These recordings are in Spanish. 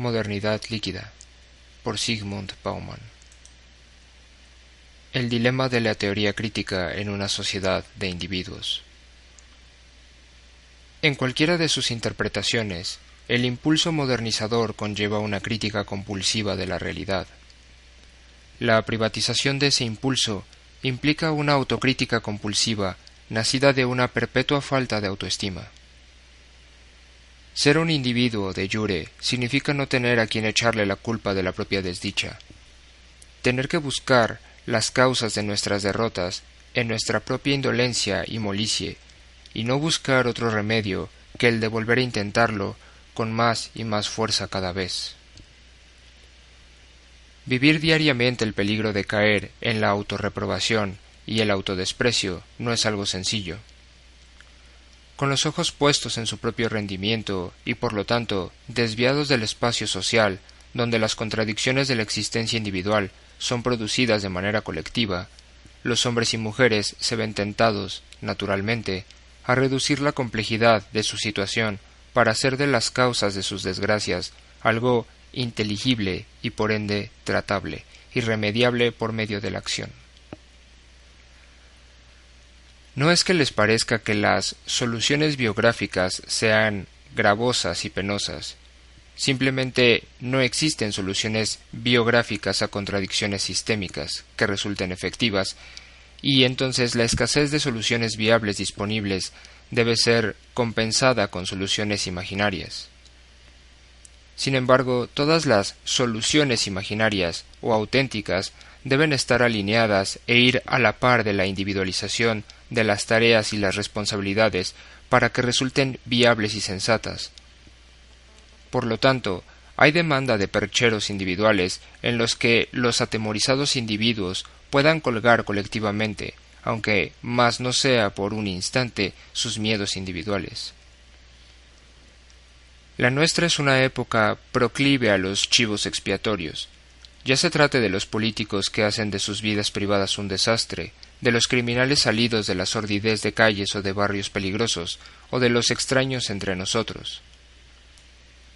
Modernidad Líquida, por Zygmunt Bauman. El dilema de la teoría crítica en una sociedad de individuos. En cualquiera de sus interpretaciones, el impulso modernizador conlleva una crítica compulsiva de la realidad. La privatización de ese impulso implica una autocrítica compulsiva nacida de una perpetua falta de autoestima. Ser un individuo de jure significa no tener a quien echarle la culpa de la propia desdicha, tener que buscar las causas de nuestras derrotas en nuestra propia indolencia y molicie, y no buscar otro remedio que el de volver a intentarlo con más y más fuerza cada vez. Vivir diariamente el peligro de caer en la autorreprobación y el autodesprecio no es algo sencillo. Con los ojos puestos en su propio rendimiento y, por lo tanto, desviados del espacio social donde las contradicciones de la existencia individual son producidas de manera colectiva, los hombres y mujeres se ven tentados, naturalmente, a reducir la complejidad de su situación para hacer de las causas de sus desgracias algo inteligible y por ende tratable, irremediable por medio de la acción. No es que les parezca que las soluciones biográficas sean gravosas y penosas, simplemente no existen soluciones biográficas a contradicciones sistémicas que resulten efectivas, y entonces la escasez de soluciones viables disponibles debe ser compensada con soluciones imaginarias. Sin embargo, todas las soluciones imaginarias o auténticas deben estar alineadas e ir a la par de la individualización de las tareas y las responsabilidades para que resulten viables y sensatas. Por lo tanto, hay demanda de percheros individuales en los que los atemorizados individuos puedan colgar colectivamente, aunque más no sea por un instante, sus miedos individuales. La nuestra es una época proclive a los chivos expiatorios, ya se trate de los políticos que hacen de sus vidas privadas un desastre, de los criminales salidos de la sordidez de calles o de barrios peligrosos, o de los extraños entre nosotros.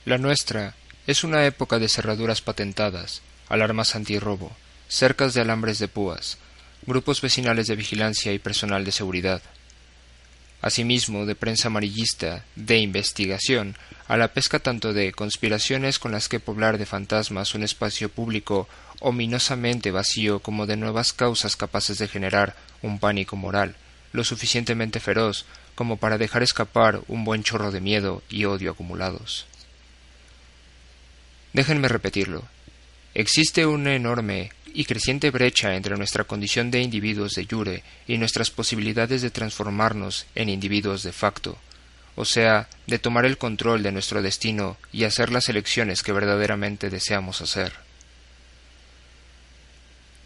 La nuestra es una época de cerraduras patentadas, alarmas antirrobo, cercas de alambres de púas, grupos vecinales de vigilancia y personal de seguridad. Asimismo, de prensa amarillista, de investigación, a la pesca tanto de conspiraciones con las que poblar de fantasmas un espacio público ominosamente vacío como de nuevas causas capaces de generar un pánico moral, lo suficientemente feroz como para dejar escapar un buen chorro de miedo y odio acumulados. Déjenme repetirlo. Existe una enorme y creciente brecha entre nuestra condición de individuos de jure y nuestras posibilidades de transformarnos en individuos de facto, o sea, de tomar el control de nuestro destino y hacer las elecciones que verdaderamente deseamos hacer.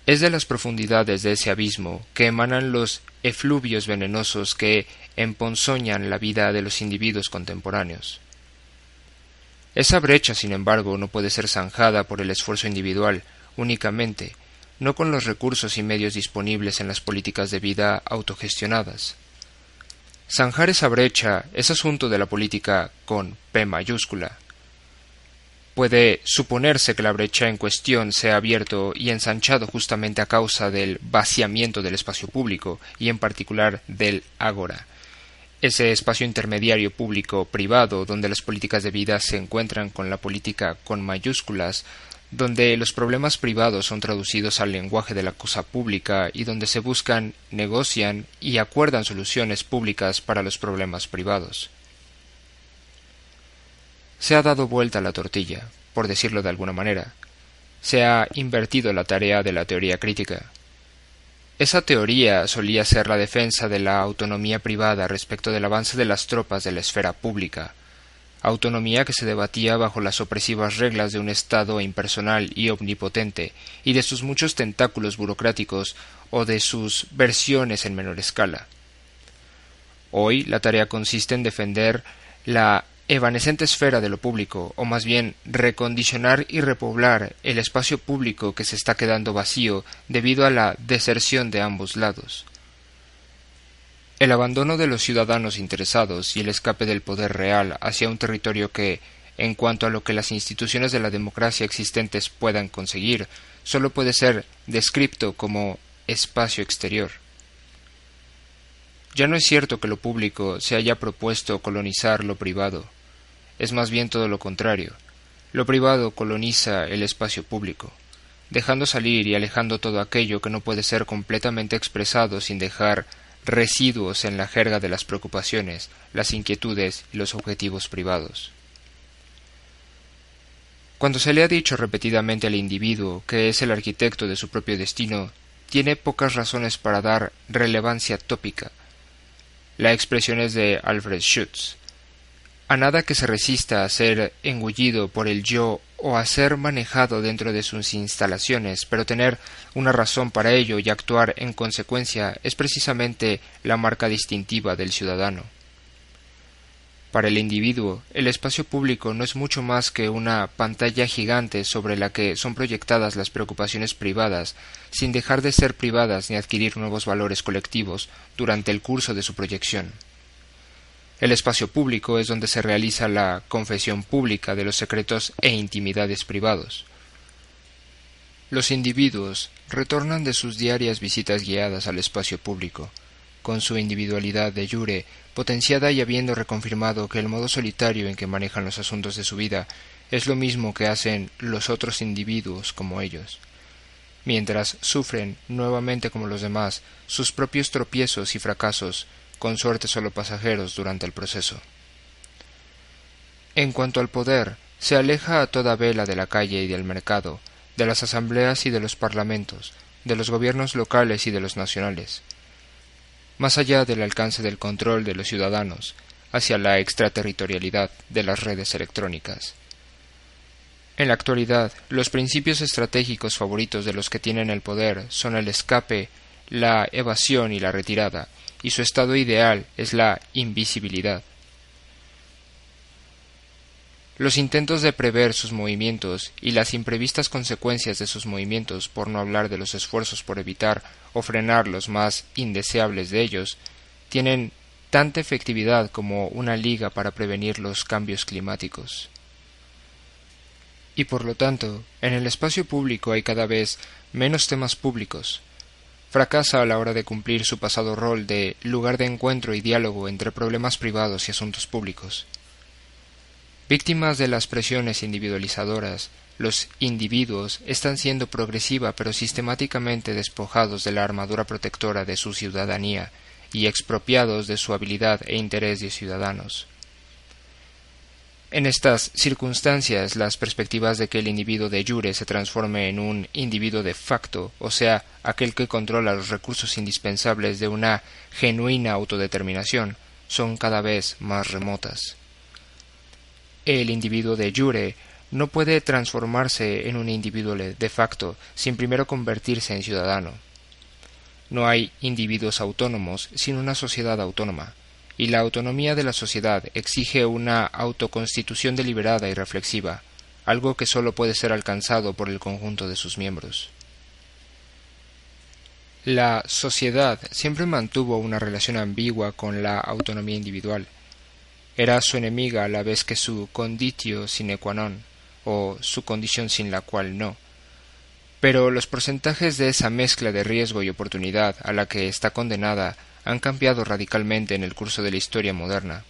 Es de las profundidades de ese abismo que emanan los efluvios venenosos que emponzoñan la vida de los individuos contemporáneos. Esa brecha, sin embargo, no puede ser zanjada por el esfuerzo individual únicamente, no con los recursos y medios disponibles en las políticas de vida autogestionadas. Zanjar esa brecha es asunto de la política con P mayúscula. Puede suponerse que la brecha en cuestión se ha abierto y ensanchado justamente a causa del vaciamiento del espacio público y en particular del ágora, ese espacio intermediario público-privado donde las políticas de vida se encuentran con la política con mayúsculas, donde los problemas privados son traducidos al lenguaje de la cosa pública y donde se buscan, negocian y acuerdan soluciones públicas para los problemas privados. Se ha dado vuelta la tortilla, por decirlo de alguna manera. Se ha invertido la tarea de la teoría crítica. Esa teoría solía ser la defensa de la autonomía privada respecto del avance de las tropas de la esfera pública, autonomía que se debatía bajo las opresivas reglas de un Estado impersonal y omnipotente, y de sus muchos tentáculos burocráticos o de sus versiones en menor escala. Hoy la tarea consiste en defender la evanescente esfera de lo público, o más bien recondicionar y repoblar el espacio público que se está quedando vacío debido a la deserción de ambos lados. El abandono de los ciudadanos interesados y el escape del poder real hacia un territorio que, en cuanto a lo que las instituciones de la democracia existentes puedan conseguir, solo puede ser descrito como espacio exterior. Ya no es cierto que lo público se haya propuesto colonizar lo privado. Es más bien todo lo contrario. Lo privado coloniza el espacio público, dejando salir y alejando todo aquello que no puede ser completamente expresado sin dejar residuos en la jerga de las preocupaciones, las inquietudes y los objetivos privados. Cuando se le ha dicho repetidamente al individuo que es el arquitecto de su propio destino, tiene pocas razones para dar relevancia tópica. La expresión es de Alfred Schutz: a nada que se resista a ser engullido por el yo o a ser manejado dentro de sus instalaciones, pero tener una razón para ello y actuar en consecuencia es precisamente la marca distintiva del ciudadano. Para el individuo, el espacio público no es mucho más que una pantalla gigante sobre la que son proyectadas las preocupaciones privadas, sin dejar de ser privadas ni adquirir nuevos valores colectivos durante el curso de su proyección. El espacio público es donde se realiza la confesión pública de los secretos e intimidades privados. Los individuos retornan de sus diarias visitas guiadas al espacio público, con su individualidad de jure potenciada y habiendo reconfirmado que el modo solitario en que manejan los asuntos de su vida es lo mismo que hacen los otros individuos como ellos, mientras sufren nuevamente como los demás sus propios tropiezos y fracasos, con suerte solo pasajeros durante el proceso. En cuanto al poder, se aleja a toda vela de la calle y del mercado, de las asambleas y de los parlamentos, de los gobiernos locales y de los nacionales, más allá del alcance del control de los ciudadanos, hacia la extraterritorialidad de las redes electrónicas. En la actualidad, los principios estratégicos favoritos de los que tienen el poder son el escape, la evasión y la retirada, y su estado ideal es la invisibilidad. Los intentos de prever sus movimientos y las imprevistas consecuencias de sus movimientos, por no hablar de los esfuerzos por evitar o frenar los más indeseables de ellos, tienen tanta efectividad como una liga para prevenir los cambios climáticos. Y por lo tanto, en el espacio público hay cada vez menos temas públicos. Fracasa a la hora de cumplir su pasado rol de lugar de encuentro y diálogo entre problemas privados y asuntos públicos. Víctimas de las presiones individualizadoras, los individuos están siendo progresiva pero sistemáticamente despojados de la armadura protectora de su ciudadanía y expropiados de su habilidad e interés de ciudadanos. En estas circunstancias, las perspectivas de que el individuo de jure se transforme en un individuo de facto, o sea, aquel que controla los recursos indispensables de una genuina autodeterminación, son cada vez más remotas. El individuo de jure no puede transformarse en un individuo de facto sin primero convertirse en ciudadano. No hay individuos autónomos sin una sociedad autónoma, y la autonomía de la sociedad exige una autoconstitución deliberada y reflexiva, algo que sólo puede ser alcanzado por el conjunto de sus miembros. La sociedad siempre mantuvo una relación ambigua con la autonomía individual. Era su enemiga a la vez que su conditio sine qua non, o su condición sin la cual no. Pero los porcentajes de esa mezcla de riesgo y oportunidad a la que está condenada han cambiado radicalmente en el curso de la historia moderna.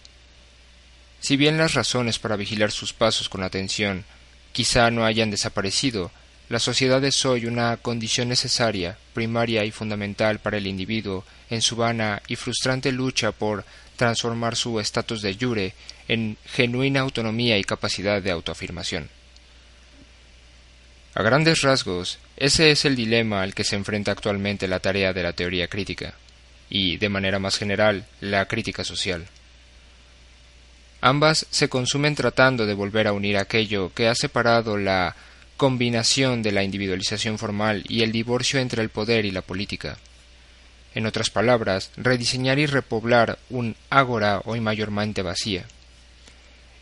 Si bien las razones para vigilar sus pasos con atención quizá no hayan desaparecido, la sociedad es hoy una condición necesaria, primaria y fundamental para el individuo en su vana y frustrante lucha por transformar su estatus de jure en genuina autonomía y capacidad de autoafirmación. A grandes rasgos, ese es el dilema al que se enfrenta actualmente la tarea de la teoría crítica y, de manera más general, la crítica social. Ambas se consumen tratando de volver a unir aquello que ha separado la combinación de la individualización formal y el divorcio entre el poder y la política. En otras palabras, rediseñar y repoblar un ágora hoy mayormente vacía.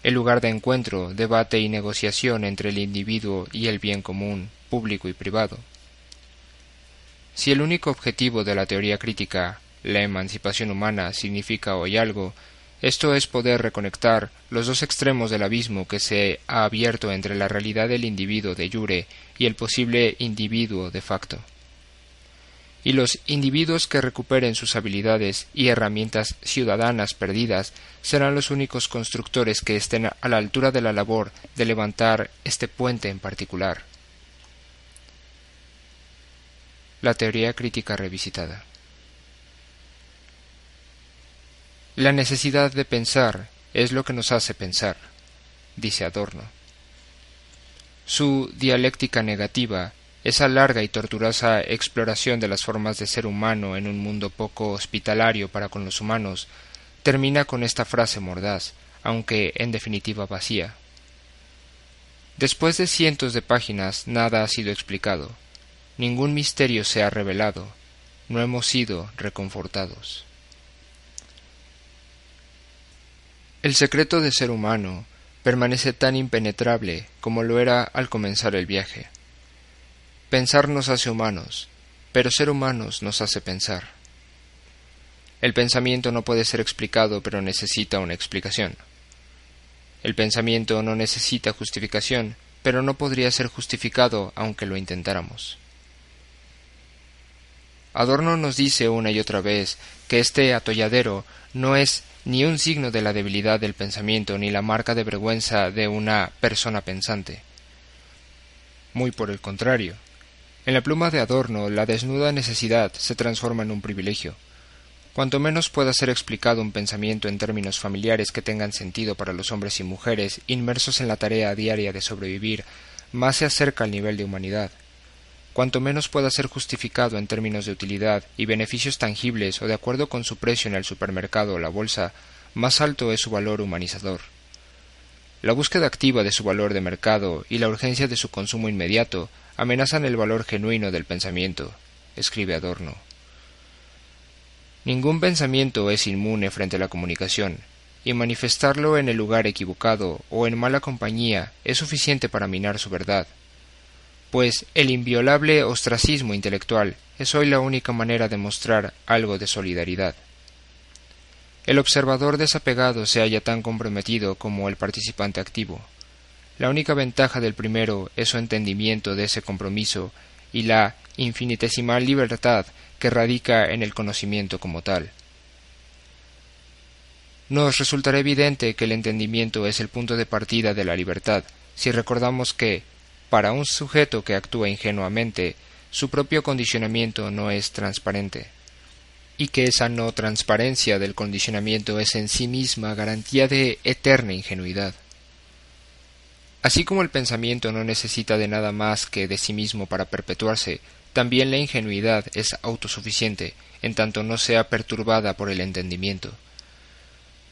El lugar de encuentro, debate y negociación entre el individuo y el bien común, público y privado. Si el único objetivo de la teoría crítica, la emancipación humana, significa hoy algo, esto es poder reconectar los dos extremos del abismo que se ha abierto entre la realidad del individuo de jure y el posible individuo de facto. Y los individuos que recuperen sus habilidades y herramientas ciudadanas perdidas serán los únicos constructores que estén a la altura de la labor de levantar este puente en particular. La teoría crítica revisitada. La necesidad de pensar es lo que nos hace pensar, dice Adorno. Su dialéctica negativa, esa larga y tortuosa exploración de las formas de ser humano en un mundo poco hospitalario para con los humanos, termina con esta frase mordaz, aunque en definitiva vacía. Después de cientos de páginas, nada ha sido explicado. Ningún misterio se ha revelado. No hemos sido reconfortados. El secreto de ser humano permanece tan impenetrable como lo era al comenzar el viaje. Pensar nos hace humanos, pero ser humanos nos hace pensar. El pensamiento no puede ser explicado, pero necesita una explicación. El pensamiento no necesita justificación, pero no podría ser justificado aunque lo intentáramos. Adorno nos dice una y otra vez que este atolladero no es ni un signo de la debilidad del pensamiento ni la marca de vergüenza de una persona pensante. Muy por el contrario. En la pluma de Adorno, la desnuda necesidad se transforma en un privilegio. Cuanto menos pueda ser explicado un pensamiento en términos familiares que tengan sentido para los hombres y mujeres inmersos en la tarea diaria de sobrevivir, más se acerca al nivel de humanidad. Cuanto menos pueda ser justificado en términos de utilidad y beneficios tangibles o de acuerdo con su precio en el supermercado o la bolsa, más alto es su valor humanizador. La búsqueda activa de su valor de mercado y la urgencia de su consumo inmediato amenazan el valor genuino del pensamiento, escribe Adorno. Ningún pensamiento es inmune frente a la comunicación, y manifestarlo en el lugar equivocado o en mala compañía es suficiente para minar su verdad, pues el inviolable ostracismo intelectual es hoy la única manera de mostrar algo de solidaridad. El observador desapegado se halla tan comprometido como el participante activo. La única ventaja del primero es su entendimiento de ese compromiso y la infinitesimal libertad que radica en el conocimiento como tal. Nos resultará evidente que el entendimiento es el punto de partida de la libertad si recordamos que, para un sujeto que actúa ingenuamente, su propio condicionamiento no es transparente, y que esa no transparencia del condicionamiento es en sí misma garantía de eterna ingenuidad. Así como el pensamiento no necesita de nada más que de sí mismo para perpetuarse, también la ingenuidad es autosuficiente, en tanto no sea perturbada por el entendimiento.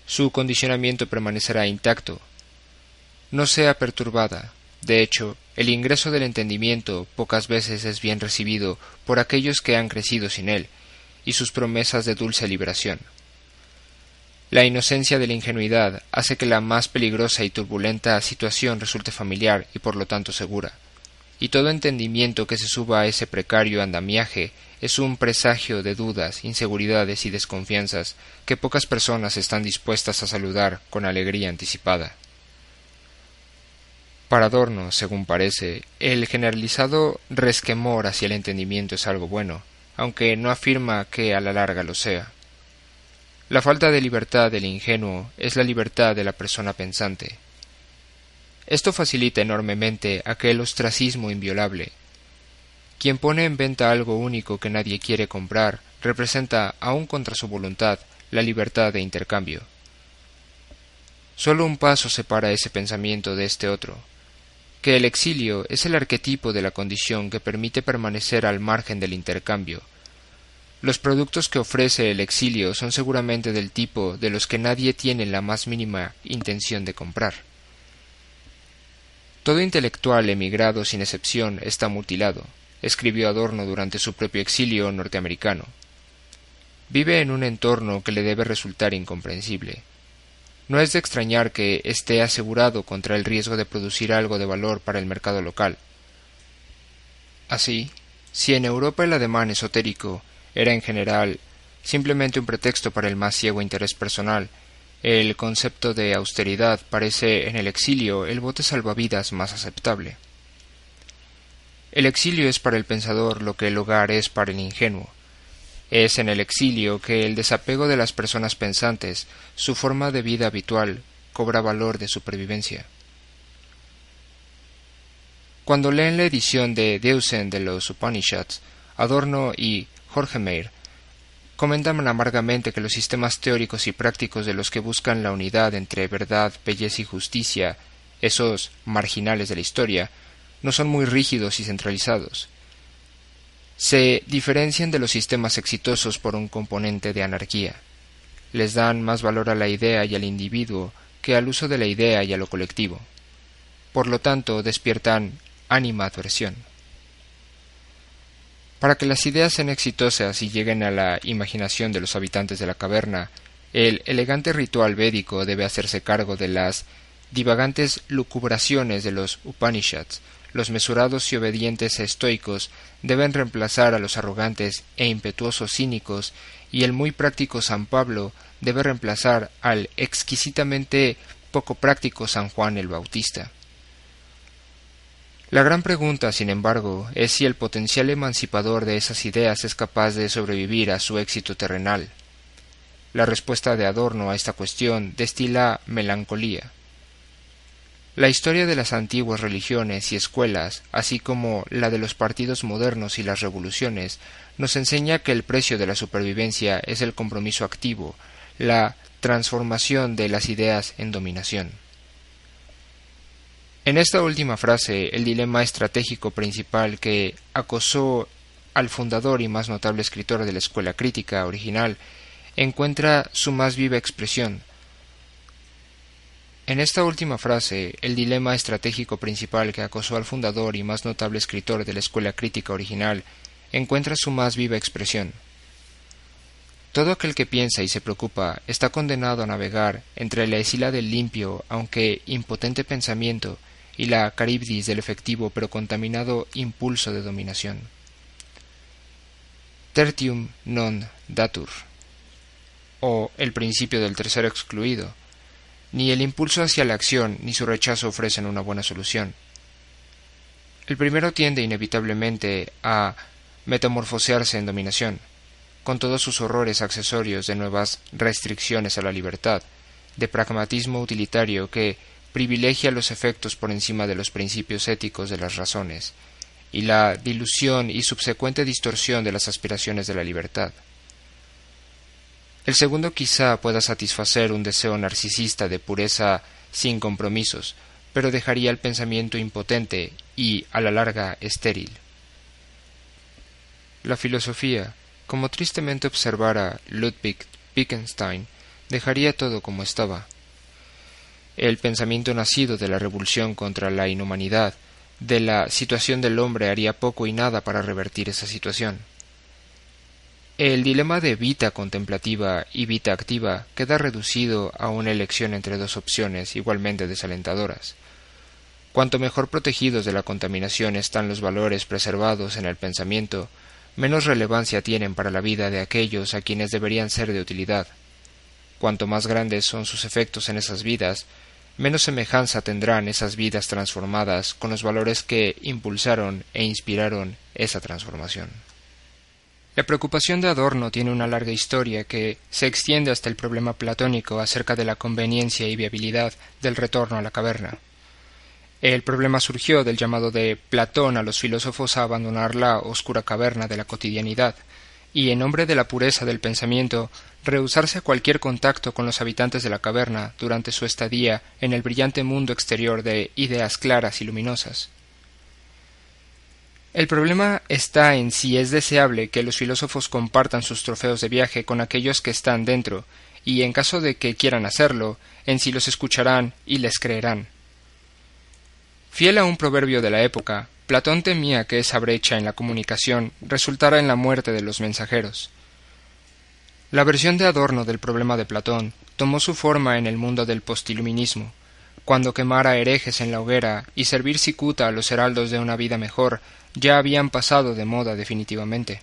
Su condicionamiento permanecerá intacto. No sea perturbada. De hecho, el ingreso del entendimiento pocas veces es bien recibido por aquellos que han crecido sin él, y sus promesas de dulce liberación. La inocencia de la ingenuidad hace que la más peligrosa y turbulenta situación resulte familiar y por lo tanto segura, y todo entendimiento que se suba a ese precario andamiaje es un presagio de dudas, inseguridades y desconfianzas que pocas personas están dispuestas a saludar con alegría anticipada. Para Adorno, según parece, el generalizado resquemor hacia el entendimiento es algo bueno, aunque no afirma que a la larga lo sea. La falta de libertad del ingenuo es la libertad de la persona pensante. Esto facilita enormemente aquel ostracismo inviolable. Quien pone en venta algo único que nadie quiere comprar representa, aun contra su voluntad, la libertad de intercambio. Solo un paso separa ese pensamiento de este otro, que el exilio es el arquetipo de la condición que permite permanecer al margen del intercambio. Los productos que ofrece el exilio son seguramente del tipo de los que nadie tiene la más mínima intención de comprar. Todo intelectual emigrado sin excepción está mutilado, escribió Adorno durante su propio exilio norteamericano. Vive en un entorno que le debe resultar incomprensible. No es de extrañar que esté asegurado contra el riesgo de producir algo de valor para el mercado local. Así, si en Europa el ademán esotérico era en general simplemente un pretexto para el más ciego interés personal, el concepto de austeridad parece en el exilio el bote salvavidas más aceptable. El exilio es para el pensador lo que el hogar es para el ingenuo. Es en el exilio que el desapego de las personas pensantes, su forma de vida habitual, cobra valor de supervivencia. Cuando leen la edición de Deussen de los Upanishads, Adorno y Jorge Meyer comentan amargamente que los sistemas teóricos y prácticos de los que buscan la unidad entre verdad, belleza y justicia, esos marginales de la historia, no son muy rígidos y centralizados. Se diferencian de los sistemas exitosos por un componente de anarquía. Les dan más valor a la idea y al individuo que al uso de la idea y a lo colectivo. Por lo tanto, despiertan animadversión. Para que las ideas sean exitosas y lleguen a la imaginación de los habitantes de la caverna, el elegante ritual védico debe hacerse cargo de las divagantes lucubraciones de los Upanishads. Los mesurados y obedientes estoicos deben reemplazar a los arrogantes e impetuosos cínicos, y el muy práctico San Pablo debe reemplazar al exquisitamente poco práctico San Juan el Bautista. La gran pregunta, sin embargo, es si el potencial emancipador de esas ideas es capaz de sobrevivir a su éxito terrenal. La respuesta de Adorno a esta cuestión destila melancolía. La historia de las antiguas religiones y escuelas, así como la de los partidos modernos y las revoluciones, nos enseña que el precio de la supervivencia es el compromiso activo, la transformación de las ideas en dominación. En esta última frase, el dilema estratégico principal que acosó al fundador y más notable escritor de la escuela crítica original encuentra su más viva expresión. Todo aquel que piensa y se preocupa está condenado a navegar entre la isla del limpio, aunque impotente pensamiento, y la caribdis del efectivo pero contaminado impulso de dominación. Tertium non datur, o el principio del tercero excluido. Ni el impulso hacia la acción ni su rechazo ofrecen una buena solución. El primero tiende inevitablemente a metamorfosearse en dominación, con todos sus horrores accesorios de nuevas restricciones a la libertad, de pragmatismo utilitario que privilegia los efectos por encima de los principios éticos de las razones, y la dilución y subsecuente distorsión de las aspiraciones de la libertad. El segundo quizá pueda satisfacer un deseo narcisista de pureza sin compromisos, pero dejaría el pensamiento impotente y, a la larga, estéril. La filosofía, como tristemente observara Ludwig Wittgenstein, dejaría todo como estaba. El pensamiento nacido de la revolución contra la inhumanidad, de la situación del hombre, haría poco y nada para revertir esa situación. El dilema de vida contemplativa y vida activa queda reducido a una elección entre dos opciones igualmente desalentadoras. Cuanto mejor protegidos de la contaminación están los valores preservados en el pensamiento, menos relevancia tienen para la vida de aquellos a quienes deberían ser de utilidad. Cuanto más grandes son sus efectos en esas vidas, menos semejanza tendrán esas vidas transformadas con los valores que impulsaron e inspiraron esa transformación. La preocupación de Adorno tiene una larga historia que se extiende hasta el problema platónico acerca de la conveniencia y viabilidad del retorno a la caverna. El problema surgió del llamado de Platón a los filósofos a abandonar la oscura caverna de la cotidianidad y, en nombre de la pureza del pensamiento, rehusarse a cualquier contacto con los habitantes de la caverna durante su estadía en el brillante mundo exterior de ideas claras y luminosas. El problema está en si es deseable que los filósofos compartan sus trofeos de viaje con aquellos que están dentro, y en caso de que quieran hacerlo, en si los escucharán y les creerán. Fiel a un proverbio de la época, Platón temía que esa brecha en la comunicación resultara en la muerte de los mensajeros. La versión de Adorno del problema de Platón tomó su forma en el mundo del postiluminismo, cuando quemar a herejes en la hoguera y servir cicuta a los heraldos de una vida mejor ya habían pasado de moda definitivamente.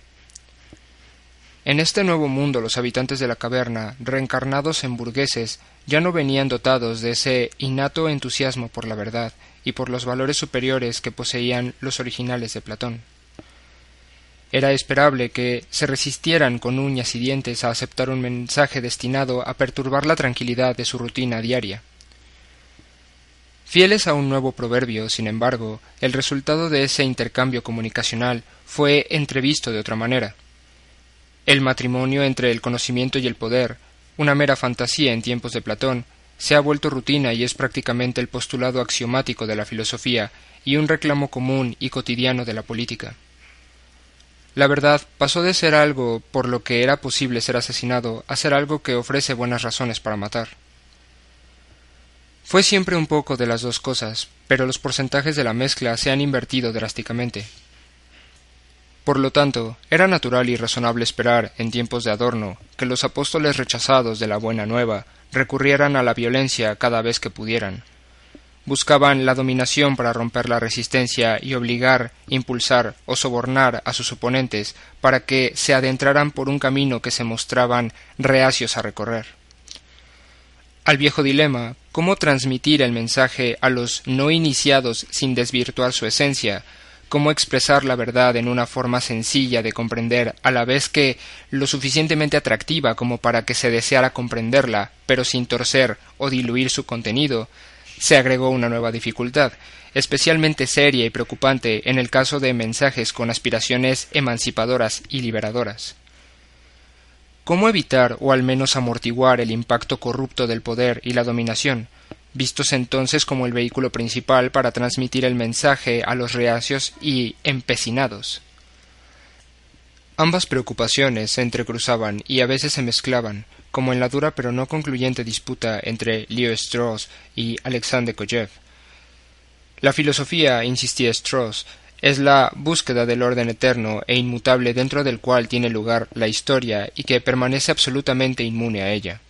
En este nuevo mundo los habitantes de la caverna, reencarnados en burgueses, ya no venían dotados de ese innato entusiasmo por la verdad y por los valores superiores que poseían los originales de Platón. Era esperable que se resistieran con uñas y dientes a aceptar un mensaje destinado a perturbar la tranquilidad de su rutina diaria. Fieles a un nuevo proverbio, sin embargo, el resultado de ese intercambio comunicacional fue entrevisto de otra manera. El matrimonio entre el conocimiento y el poder, una mera fantasía en tiempos de Platón, se ha vuelto rutina y es prácticamente el postulado axiomático de la filosofía y un reclamo común y cotidiano de la política. La verdad pasó de ser algo por lo que era posible ser asesinado a ser algo que ofrece buenas razones para matar. Fue siempre un poco de las dos cosas, pero los porcentajes de la mezcla se han invertido drásticamente. Por lo tanto, era natural y razonable esperar, en tiempos de Adorno, que los apóstoles rechazados de la Buena Nueva recurrieran a la violencia cada vez que pudieran. Buscaban la dominación para romper la resistencia y obligar, impulsar o sobornar a sus oponentes para que se adentraran por un camino que se mostraban reacios a recorrer. Al viejo dilema, cómo transmitir el mensaje a los no iniciados sin desvirtuar su esencia, cómo expresar la verdad en una forma sencilla de comprender a la vez que lo suficientemente atractiva como para que se deseara comprenderla, pero sin torcer o diluir su contenido, se agregó una nueva dificultad, especialmente seria y preocupante en el caso de mensajes con aspiraciones emancipadoras y liberadoras. ¿Cómo evitar o al menos amortiguar el impacto corrupto del poder y la dominación, vistos entonces como el vehículo principal para transmitir el mensaje a los reacios y empecinados? Ambas preocupaciones se entrecruzaban y a veces se mezclaban, como en la dura pero no concluyente disputa entre Leo Strauss y Alexander Kojève. La filosofía, insistía Strauss, es la búsqueda del orden eterno e inmutable dentro del cual tiene lugar la historia y que permanece absolutamente inmune a ella.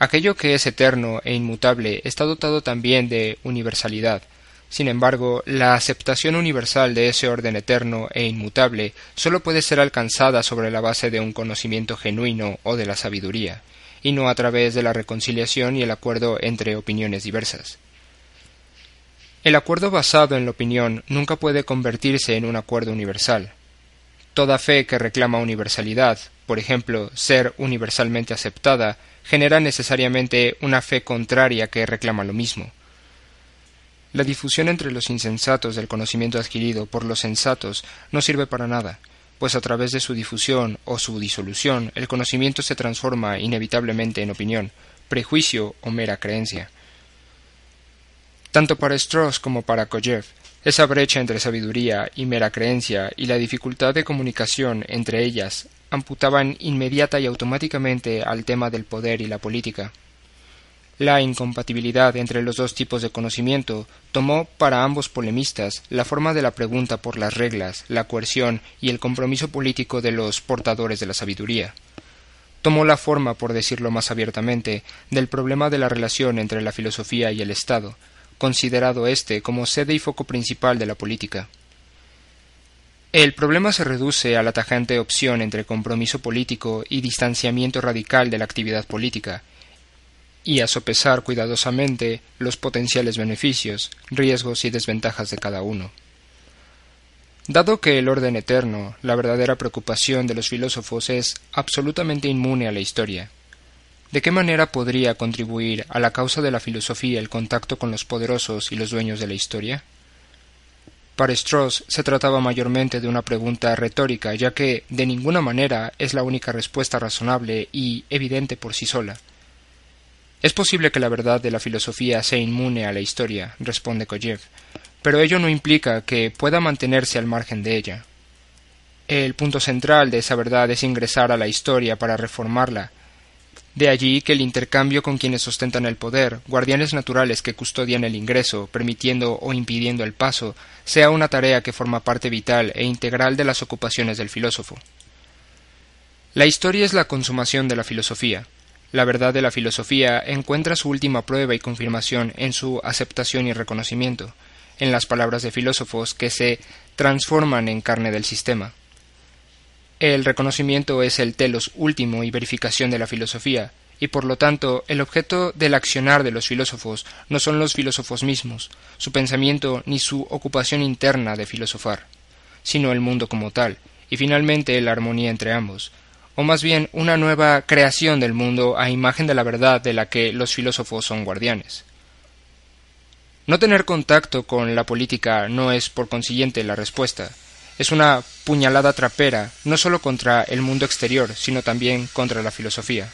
Aquello que es eterno e inmutable está dotado también de universalidad. Sin embargo, la aceptación universal de ese orden eterno e inmutable solo puede ser alcanzada sobre la base de un conocimiento genuino o de la sabiduría, y no a través de la reconciliación y el acuerdo entre opiniones diversas. El acuerdo basado en la opinión nunca puede convertirse en un acuerdo universal. Toda fe que reclama universalidad, por ejemplo, ser universalmente aceptada, genera necesariamente una fe contraria que reclama lo mismo. La difusión entre los insensatos del conocimiento adquirido por los sensatos no sirve para nada, pues a través de su difusión o su disolución el conocimiento se transforma inevitablemente en opinión, prejuicio o mera creencia. Tanto para Strauss como para Kojève, esa brecha entre sabiduría y mera creencia y la dificultad de comunicación entre ellas amputaban inmediata y automáticamente al tema del poder y la política. La incompatibilidad entre los dos tipos de conocimiento tomó para ambos polemistas la forma de la pregunta por las reglas, la coerción y el compromiso político de los portadores de la sabiduría. Tomó la forma, por decirlo más abiertamente, del problema de la relación entre la filosofía y el Estado, considerado éste como sede y foco principal de la política. El problema se reduce a la tajante opción entre compromiso político y distanciamiento radical de la actividad política, y a sopesar cuidadosamente los potenciales beneficios, riesgos y desventajas de cada uno. Dado que el orden eterno, la verdadera preocupación de los filósofos, es absolutamente inmune a la historia, ¿de qué manera podría contribuir a la causa de la filosofía el contacto con los poderosos y los dueños de la historia? Para Strauss se trataba mayormente de una pregunta retórica, ya que de ninguna manera es la única respuesta razonable y evidente por sí sola. Es posible que la verdad de la filosofía sea inmune a la historia, responde Kojève, pero ello no implica que pueda mantenerse al margen de ella. El punto central de esa verdad es ingresar a la historia para reformarla. De allí que el intercambio con quienes ostentan el poder, guardianes naturales que custodian el ingreso, permitiendo o impidiendo el paso, sea una tarea que forma parte vital e integral de las ocupaciones del filósofo. La historia es la consumación de la filosofía. La verdad de la filosofía encuentra su última prueba y confirmación en su aceptación y reconocimiento, en las palabras de filósofos que se transforman en carne del sistema. El reconocimiento es el telos último y verificación de la filosofía, y por lo tanto el objeto del accionar de los filósofos no son los filósofos mismos, su pensamiento ni su ocupación interna de filosofar, sino el mundo como tal, y finalmente la armonía entre ambos, o más bien una nueva creación del mundo a imagen de la verdad de la que los filósofos son guardianes. No tener contacto con la política no es por consiguiente la respuesta. Es una puñalada trapera, no solo contra el mundo exterior, sino también contra la filosofía.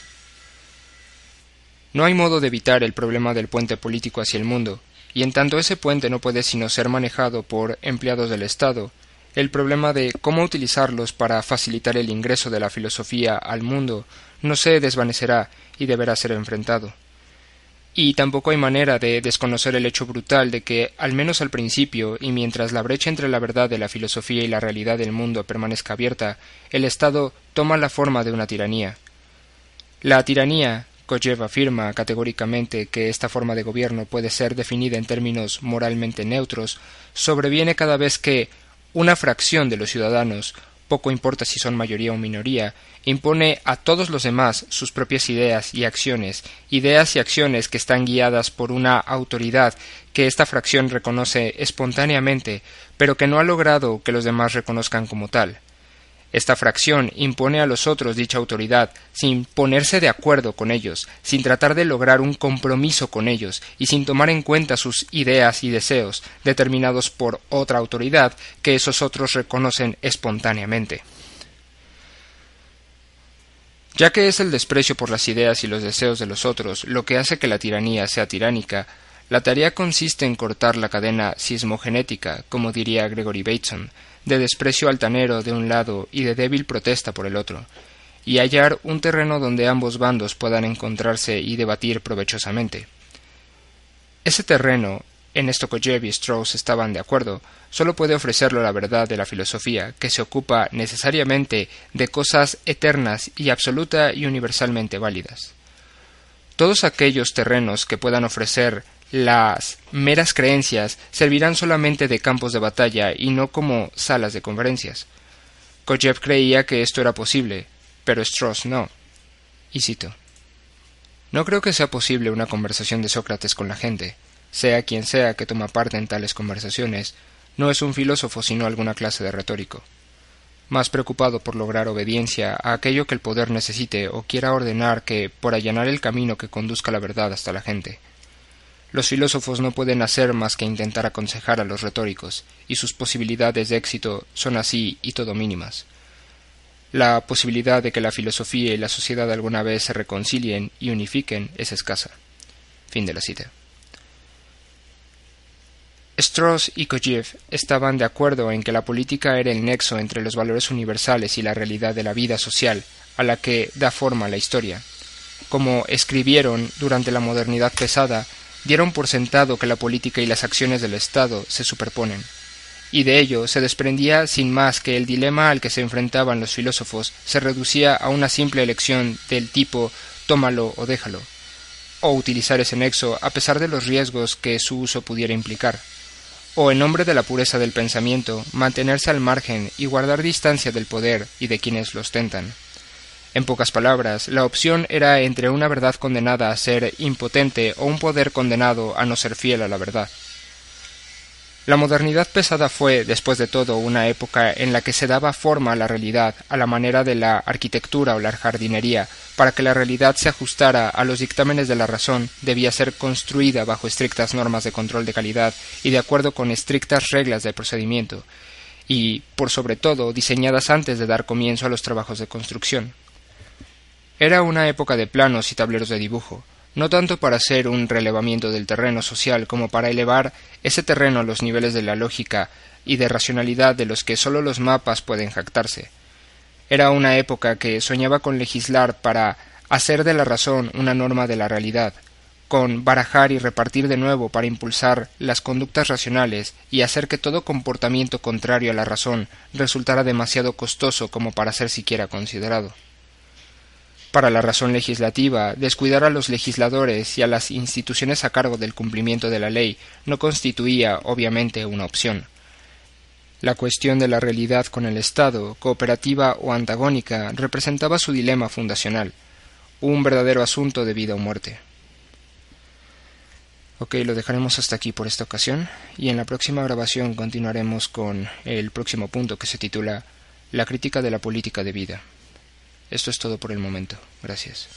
No hay modo de evitar el problema del puente político hacia el mundo, y en tanto ese puente no puede sino ser manejado por empleados del Estado, el problema de cómo utilizarlos para facilitar el ingreso de la filosofía al mundo no se desvanecerá y deberá ser enfrentado. Y tampoco hay manera de desconocer el hecho brutal de que, al menos al principio, y mientras la brecha entre la verdad de la filosofía y la realidad del mundo permanezca abierta, el Estado toma la forma de una tiranía. La tiranía, Kojève afirma categóricamente que esta forma de gobierno puede ser definida en términos moralmente neutros, sobreviene cada vez que una fracción de los ciudadanos, poco importa si son mayoría o minoría, impone a todos los demás sus propias ideas y acciones que están guiadas por una autoridad que esta fracción reconoce espontáneamente, pero que no ha logrado que los demás reconozcan como tal. Esta fracción impone a los otros dicha autoridad sin ponerse de acuerdo con ellos, sin tratar de lograr un compromiso con ellos y sin tomar en cuenta sus ideas y deseos determinados por otra autoridad que esos otros reconocen espontáneamente. Ya que es el desprecio por las ideas y los deseos de los otros lo que hace que la tiranía sea tiránica, la tarea consiste en cortar la cadena sismogenética, como diría Gregory Bateson, de desprecio altanero de un lado y de débil protesta por el otro, y hallar un terreno donde ambos bandos puedan encontrarse y debatir provechosamente. Ese terreno, en esto Kojève y Strauss estaban de acuerdo, solo puede ofrecerlo la verdad de la filosofía, que se ocupa necesariamente de cosas eternas y absoluta y universalmente válidas. Todos aquellos terrenos que puedan ofrecer las meras creencias servirán solamente de campos de batalla y no como salas de conferencias. Kojève creía que esto era posible, pero Strauss no. Y cito: «No creo que sea posible una conversación de Sócrates con la gente. Sea quien sea que toma parte en tales conversaciones, no es un filósofo sino alguna clase de retórico, más preocupado por lograr obediencia a aquello que el poder necesite o quiera ordenar que por allanar el camino que conduzca la verdad hasta la gente». Los filósofos no pueden hacer más que intentar aconsejar a los retóricos, y sus posibilidades de éxito son así y todo mínimas. La posibilidad de que la filosofía y la sociedad alguna vez se reconcilien y unifiquen es escasa. Fin de la cita. Strauss y Kojève estaban de acuerdo en que la política era el nexo entre los valores universales y la realidad de la vida social, a la que da forma la historia. Como escribieron durante la modernidad pesada, dieron por sentado que la política y las acciones del Estado se superponen, y de ello se desprendía sin más que el dilema al que se enfrentaban los filósofos se reducía a una simple elección del tipo «tómalo o déjalo», o utilizar ese nexo a pesar de los riesgos que su uso pudiera implicar, o en nombre de la pureza del pensamiento mantenerse al margen y guardar distancia del poder y de quienes lo ostentan. En pocas palabras, la opción era entre una verdad condenada a ser impotente o un poder condenado a no ser fiel a la verdad. La modernidad pesada fue, después de todo, una época en la que se daba forma a la realidad, a la manera de la arquitectura o la jardinería, para que la realidad se ajustara a los dictámenes de la razón, debía ser construida bajo estrictas normas de control de calidad y de acuerdo con estrictas reglas de procedimiento, y, por sobre todo, diseñadas antes de dar comienzo a los trabajos de construcción. Era una época de planos y tableros de dibujo, no tanto para hacer un relevamiento del terreno social como para elevar ese terreno a los niveles de la lógica y de racionalidad de los que sólo los mapas pueden jactarse. Era una época que soñaba con legislar para hacer de la razón una norma de la realidad, con barajar y repartir de nuevo para impulsar las conductas racionales y hacer que todo comportamiento contrario a la razón resultara demasiado costoso como para ser siquiera considerado. Para la razón legislativa, descuidar a los legisladores y a las instituciones a cargo del cumplimiento de la ley no constituía, obviamente, una opción. La cuestión de la realidad con el Estado, cooperativa o antagónica, representaba su dilema fundacional, un verdadero asunto de vida o muerte. Ok, lo dejaremos hasta aquí por esta ocasión, y en la próxima grabación continuaremos con el próximo punto que se titula La crítica de la política de vida. Esto es todo por el momento. Gracias.